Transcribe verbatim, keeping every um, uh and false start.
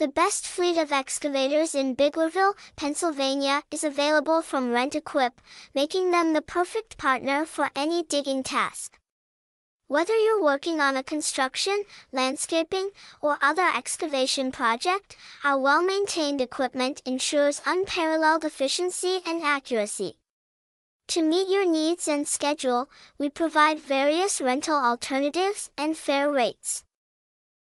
The best fleet of excavators in Biglerville, Pennsylvania is available from Rent Equip, making them the perfect partner for any digging task. Whether you're working on a construction, landscaping, or other excavation project, our well-maintained equipment ensures unparalleled efficiency and accuracy. To meet your needs and schedule, we provide various rental alternatives and fair rates.